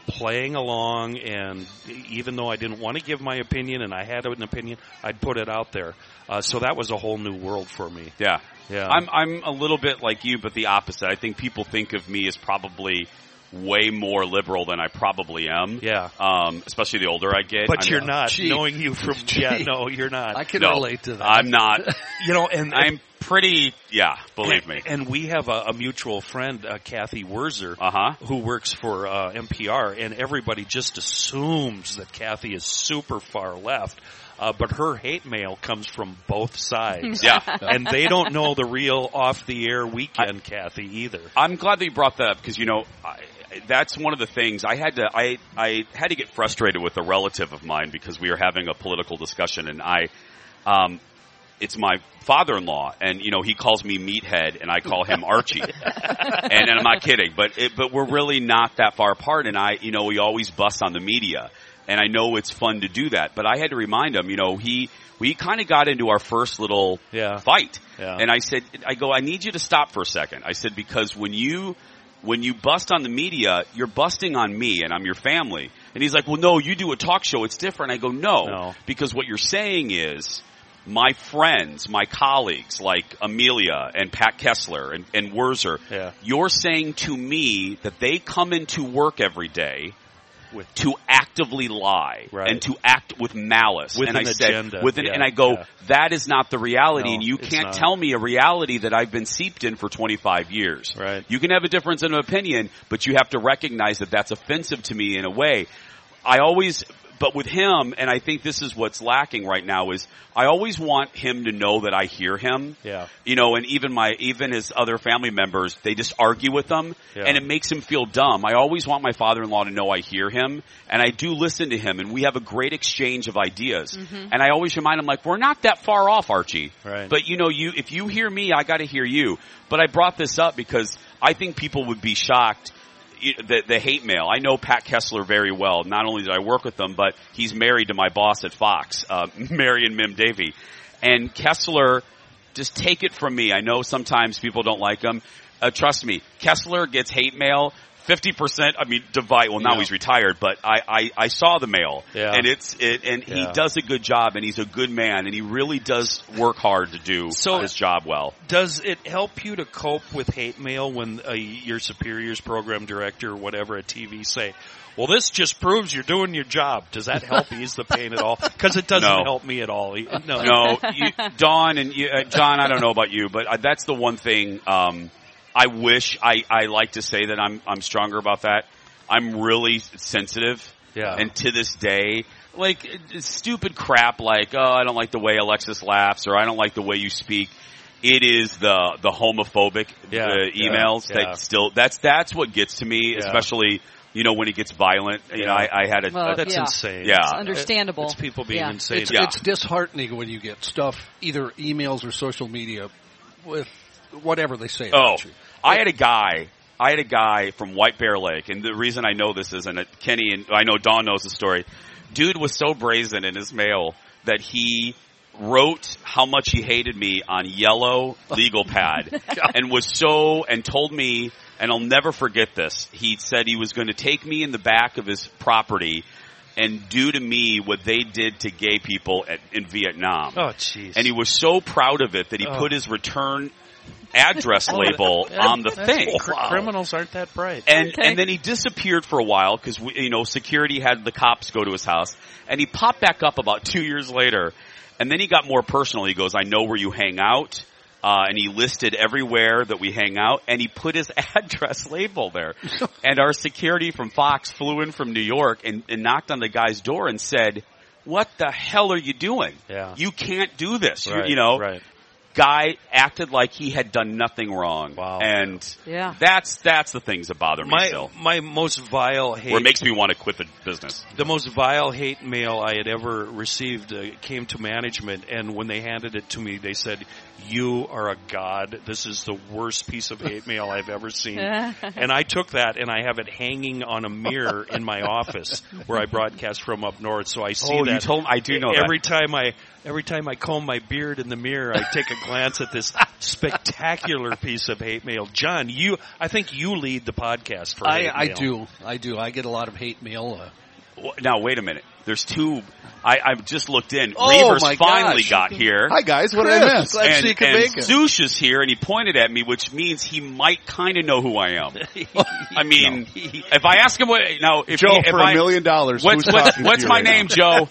playing along. And even though I didn't want to give my opinion and I had an opinion, I'd put it out there. So that was a whole new world for me. Yeah. Yeah. I'm a little bit like you, but the opposite. I think people think of me as probably way more liberal than I probably am. Yeah. Especially the older I get. But you're not. Gee. Knowing you from... Gee. Yeah, no, you're not. I can relate to that. I'm not. You know, and... I'm pretty... Yeah, believe me. And we have a mutual friend, Kathy Werzer, who works for NPR, and everybody just assumes that Kathy is super far left. But her hate mail comes from both sides. Yeah. And they don't know the real off-the-air weekend, Kathy, either. I'm glad that you brought that up because, you know, that's one of the things. I had to get frustrated with a relative of mine because we were having a political discussion, and it's my father-in-law, and, you know, he calls me meathead, and I call him Archie. and I'm not kidding, but we're really not that far apart, and we always bust on the media. And I know it's fun to do that, but I had to remind him, you know, we kind of got into our first little fight. Yeah. And I said, I need you to stop for a second. I said, because when you bust on the media, you're busting on me and I'm your family. And he's like, well, no, you do a talk show. It's different. I go, no, because what you're saying is my friends, my colleagues like Amelia and Pat Kessler and Werzer, you're saying to me that they come into work every day to actively lie and to act with malice. With an agenda. And I go, that is not the reality. No, and you can't tell me a reality that I've been seeped in for 25 years. Right. You can have a difference in opinion, but you have to recognize that that's offensive to me in a way. But with him, and I think this is what's lacking right now, is I always want him to know that I hear him. Yeah. You know, and even his other family members, they just argue with them, and it makes him feel dumb. I always want my father-in-law to know I hear him, and I do listen to him, and we have a great exchange of ideas. Mm-hmm. And I always remind him, like, we're not that far off, Archie. Right. But, you know, if you hear me, I got to hear you. But I brought this up because I think people would be shocked. The hate mail. I know Pat Kessler very well. Not only did I work with him, but he's married to my boss at Fox, Mary and Mim Davey. And Kessler, just take it from me. I know sometimes people don't like him. Trust me, Kessler gets hate mail 50%. I mean, divide. Well, now he's retired, but I saw the mail, and he does a good job, and he's a good man, and he really does work hard to do his job well. Does it help you to cope with hate mail when your superiors, program director, or whatever at TV say, "Well, this just proves you're doing your job"? Does that help ease the pain at all? Because it doesn't help me at all. No. Dawn and you, John, I don't know about you, but that's the one thing. I wish I like to say that I'm stronger about that. I'm really sensitive. Yeah. And to this day, like stupid crap like, oh, I don't like the way Alexis laughs or I don't like the way you speak. It is the homophobic emails that still that's what gets to me, especially you know, when it gets violent, you know, I had that's insane. Yeah. It's understandable. It's people being insane. It's disheartening when you get stuff, either emails or social media with whatever they say about you. I had a guy from White Bear Lake, and the reason I know this is, and Kenny and I know Don knows the story. Dude was so brazen in his mail that he wrote how much he hated me on yellow legal pad, and told me, and I'll never forget this. He said he was going to take me in the back of his property and do to me what they did to gay people in Vietnam. Oh, jeez! And he was so proud of it that he put his return address label on the thing. Criminals aren't that bright. And then he disappeared for a while because security had the cops go to his house, and he popped back up about 2 years later, and then he got more personal. He goes, I know where you hang out, and he listed everywhere that we hang out, and he put his address label there. And our security from Fox flew in from New York and knocked on the guy's door and said, what the hell are you doing? Yeah. You can't do this. Right, right. Guy acted like he had done nothing wrong. Wow. And that's the things that bother me still. My most vile hate... Or it makes me want to quit the business. The most vile hate mail I had ever received came to management, and when they handed it to me, they said, you are a god. This is the worst piece of hate mail I've ever seen. And I took that, and I have it hanging on a mirror in my office where I broadcast from up north, so I see that. You told me. I do know every that. Every time I comb my beard in the mirror, I take a glance at this spectacular piece of hate mail. John, I think you lead the podcast for hate mail. I do. I get a lot of hate mail. Now, wait a minute. There's two. I've just looked in. Oh, Reavers finally got here. Hi, guys. What did I miss? Glad she could make it. Zoosh is here, and he pointed at me, which means he might kind of know who I am. I mean, if I ask him what... Now, if Joe, he, if for I, $1 million, what's my name, Joe?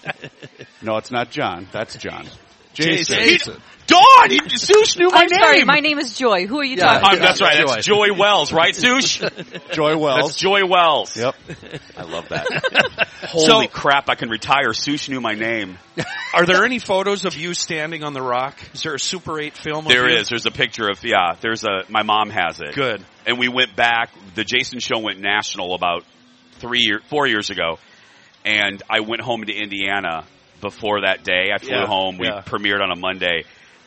No, it's not John. That's John. Jason. Dawn! Zoosh knew my name! I'm sorry, my name is Joy. Who are you talking about? That's right. That's Joy Wells, right, Zoosh? Joy Wells. That's Joy Wells. Yep. I love that. Holy crap, I can retire. Zoosh knew my name. Are there any photos of you standing on the rock? Is there a Super 8 film of you? There is. There's a picture of, my mom has it. Good. And we went back. The Jason Show went national about 4 years ago. And I went home to Indiana before that day. I flew home. We premiered on a Monday.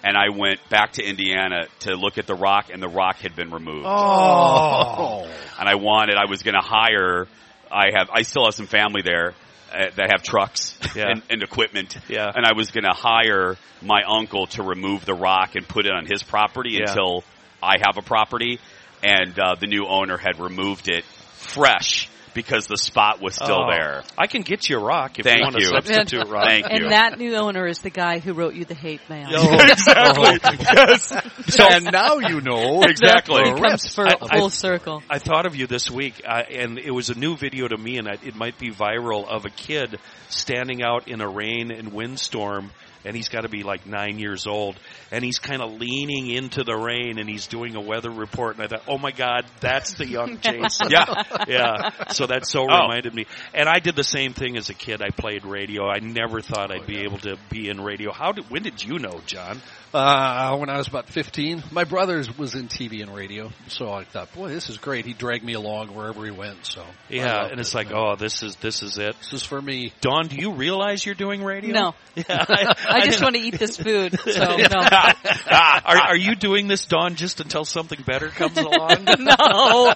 And I went back to Indiana to look at the rock, and the rock had been removed. Oh! And I was going to hire. I still have some family there that have trucks and equipment. Yeah. And I was going to hire my uncle to remove the rock and put it on his property until I have a property. And the new owner had removed it fresh. Because the spot was still there. I can get you a rock if you want to substitute rock. Thank you. And that new owner is the guy who wrote you the hate mail. Exactly. Yes. So, and now you know. Exactly. It comes full circle. I thought of you this week, and it was a new video to me, and it might be viral, of a kid standing out in a rain and windstorm. And he's got to be like 9 years old. And he's kind of leaning into the rain, and he's doing a weather report. And I thought, oh, my God, that's the young Jason. Yeah. So that reminded me. And I did the same thing as a kid. I played radio. I never thought I'd be able to be in radio. When did you know, John? When I was about 15. My brother was in TV and radio. So I thought, boy, this is great. He dragged me along wherever he went. So yeah, and it's like, this is it. This is for me. Dawn, do you realize you're doing radio? No. Yeah, I just want to eat this food. So no. Are you doing this, Dawn, just until something better comes along? No.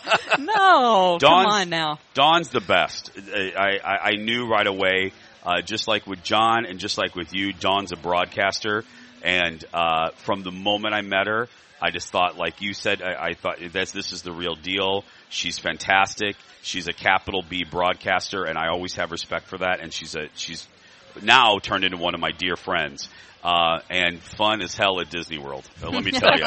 Dawn's, come on now. Dawn's the best. I knew right away, just like with John and just like with you, Dawn's a broadcaster. And from the moment I met her, I just thought, like you said, I thought this is the real deal. She's fantastic. She's a capital B broadcaster, and I always have respect for that. And she's now turned into one of my dear friends, and fun as hell at Disney World. Let me tell you.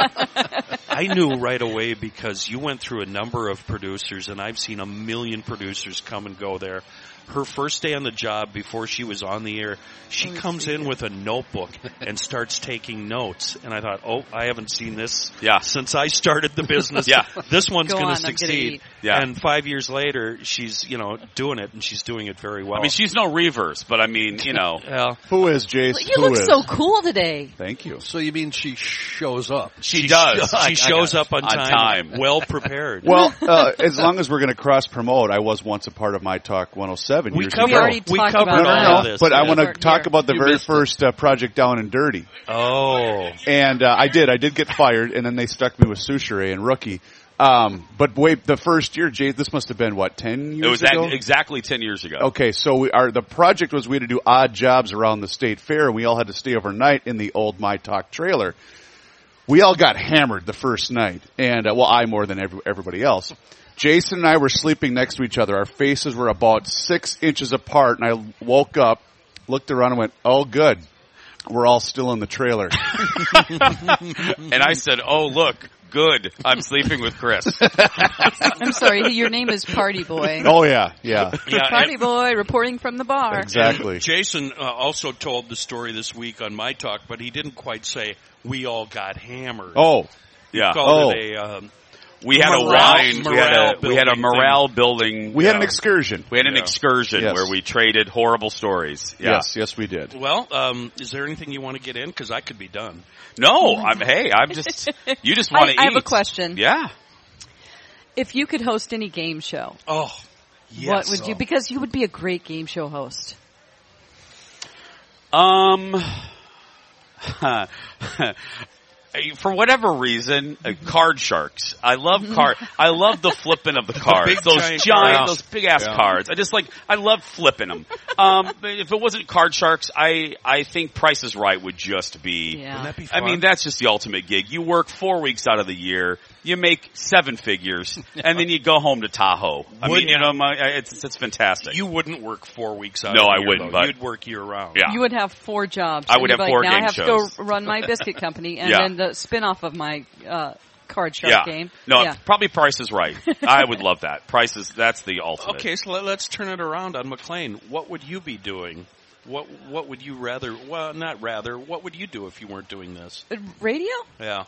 I knew right away because you went through a number of producers, and I've seen a million producers come and go there. Her first day on the job, before she was on the air, she comes in with a notebook and starts taking notes. And I thought, I haven't seen this since I started the business. This one's going to succeed. And 5 years later, she's doing it, and she's doing it very well. I mean, she's no Reavers, but I mean, Who is, Jason? You look so cool today. Thank you. So you mean she shows up? She does. She shows up on time. Well prepared. Well, as long as we're going to cross-promote, I was once a part of MyTalk 107. We covered all this. But I want to talk about the very first project, Down and Dirty. Oh. And I did get fired, and then they stuck me with Souchere and Rookie. But wait, the first year, Jay, this must have been, 10 years ago? It was exactly 10 years ago. Okay, so the project was we had to do odd jobs around the state fair, and we all had to stay overnight in the old MyTalk trailer. We all got hammered the first night, and I more than everybody else. Jason and I were sleeping next to each other. Our faces were about 6 inches apart, and I woke up, looked around, and went, oh, good. We're all still in the trailer. And I said, oh, look, good. I'm sleeping with Chris. I'm sorry, your name is Party Boy. Oh, yeah. Party Boy reporting from the bar. Exactly. And Jason also told the story this week on MyTalk, but he didn't quite say, we all got hammered. Oh, yeah. He called it a... We had a morale building. We had an excursion. We had an excursion where we traded horrible stories. Yeah. Yes, we did. Well, is there anything you want to get in? Because I could be done. No, you just want to eat. I have a question. Yeah. If you could host any game show. Oh, yes. What would you, because you would be a great game show host. For whatever reason, card sharks. I love the flipping of the cards. Those big ass cards. I love flipping them. If it wasn't card sharks, I think Price is Right would just be. Yeah. Wouldn't that be fun? I mean, that's just the ultimate gig. You work 4 weeks out of the year. you make seven figures, and then you go home to Tahoe. It's fantastic. You wouldn't work 4 weeks out of the year. No, I wouldn't. But you'd work year-round. Yeah. You would have four jobs. I would have four game shows. Now I have to go run my biscuit company, and then the spinoff of my card shark game. No, probably Price is Right. I would love that. Price is, that's the ultimate. Okay, so let's turn it around on McLean. What would you be doing? What would you rather? Well, not rather. What would you do if you weren't doing this? Radio? Yeah.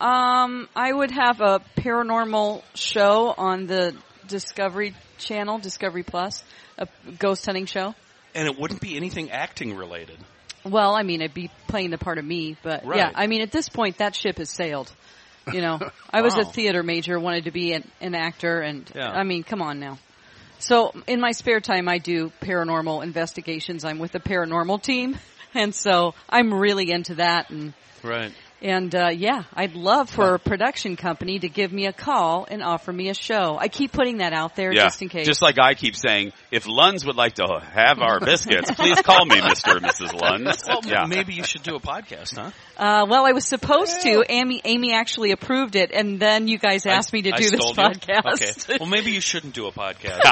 I would have a paranormal show on the Discovery Channel, Discovery Plus, a ghost hunting show. And it wouldn't be anything acting related. Well, I mean, I'd be playing the part of me, but yeah. I mean, at this point, that ship has sailed. You know, I was a theater major, wanted to be an actor, and I mean, come on now. So in my spare time, I do paranormal investigations. I'm with a paranormal team, and so I'm really into that. And, I'd love for a production company to give me a call and offer me a show. I keep putting that out there just in case. Just like I keep saying, if Lunds would like to have our biscuits, please call me Mr. and Mrs. Lunds. Well, maybe you should do a podcast, huh? Well, I was supposed to. Amy actually approved it, and then you guys asked me to do this podcast. Okay. Well, maybe you shouldn't do a podcast.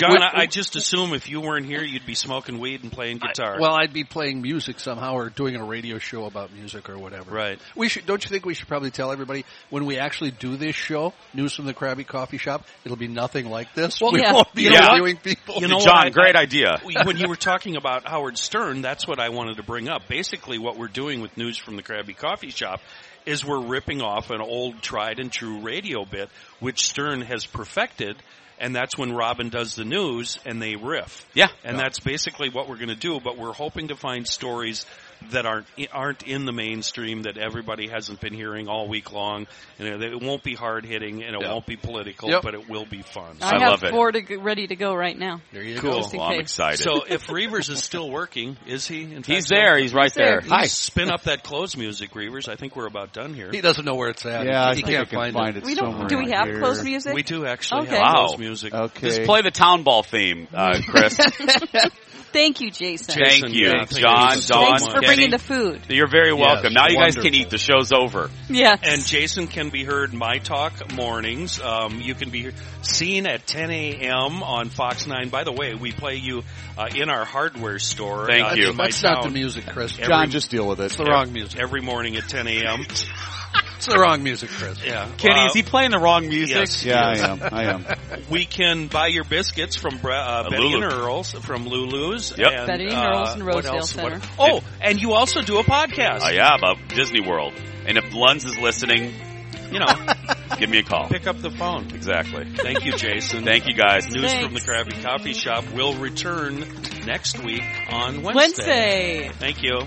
John, I just assume if you weren't here, you'd be smoking weed and playing guitar. I'd be playing music somehow or doing a radio show about music or whatever. Right. We should. Don't you think we should probably tell everybody when we actually do this show, News from the Crabby Coffee Shop, it'll be nothing like this. Well, we won't be interviewing people. You know, John, great idea. When you were talking about Howard Stern, that's what I wanted to bring up. Basically, what we're doing with News from the Crabby Coffee Shop is we're ripping off an old tried and true radio bit, which Stern has perfected. And that's when Robin does the news and they riff. Yeah. And that's basically what we're going to do. But we're hoping to find stories that aren't in the mainstream, that everybody hasn't been hearing all week long. And it won't be hard-hitting and it won't be political, but it will be fun. So I love it. I have four ready to go right now. There you go. Well, I'm excited. So if Reavers is still working, is he? In fact, he's there. He's right there. Hi. Spin up that close music, Reavers. I think we're about done here. He doesn't know where it's at. Yeah, he can't find it. Do we have close music? We do actually have close music. Okay. Just play the town ball theme, Chris. Thank you, Jason. Thank you, John, Dawn. Thanks for bringing the food. You're very welcome. Now you guys can eat. The show's over. Yes. And Jason can be heard MyTalk mornings. You can be seen at 10 a.m. on Fox 9. By the way, we play you in our hardware store. Thank you. That's not the music, Chris. John, just deal with it. It's the wrong music. Every morning at 10 a.m. It's the wrong music, Chris. Yeah. Kenny, is he playing the wrong music? Yes. Yeah, I am. We can buy your biscuits from Betty and Earl's, from Lulu's. Yep. And, Betty and Earl's and Rosedale Center. And you also do a podcast. Yeah, about Disney World. And if Lunds is listening, give me a call. Pick up the phone. Exactly. Thank you, Jason. Thank you, guys. News from the Crabby Coffee Shop will return next week on Wednesday. Thank you.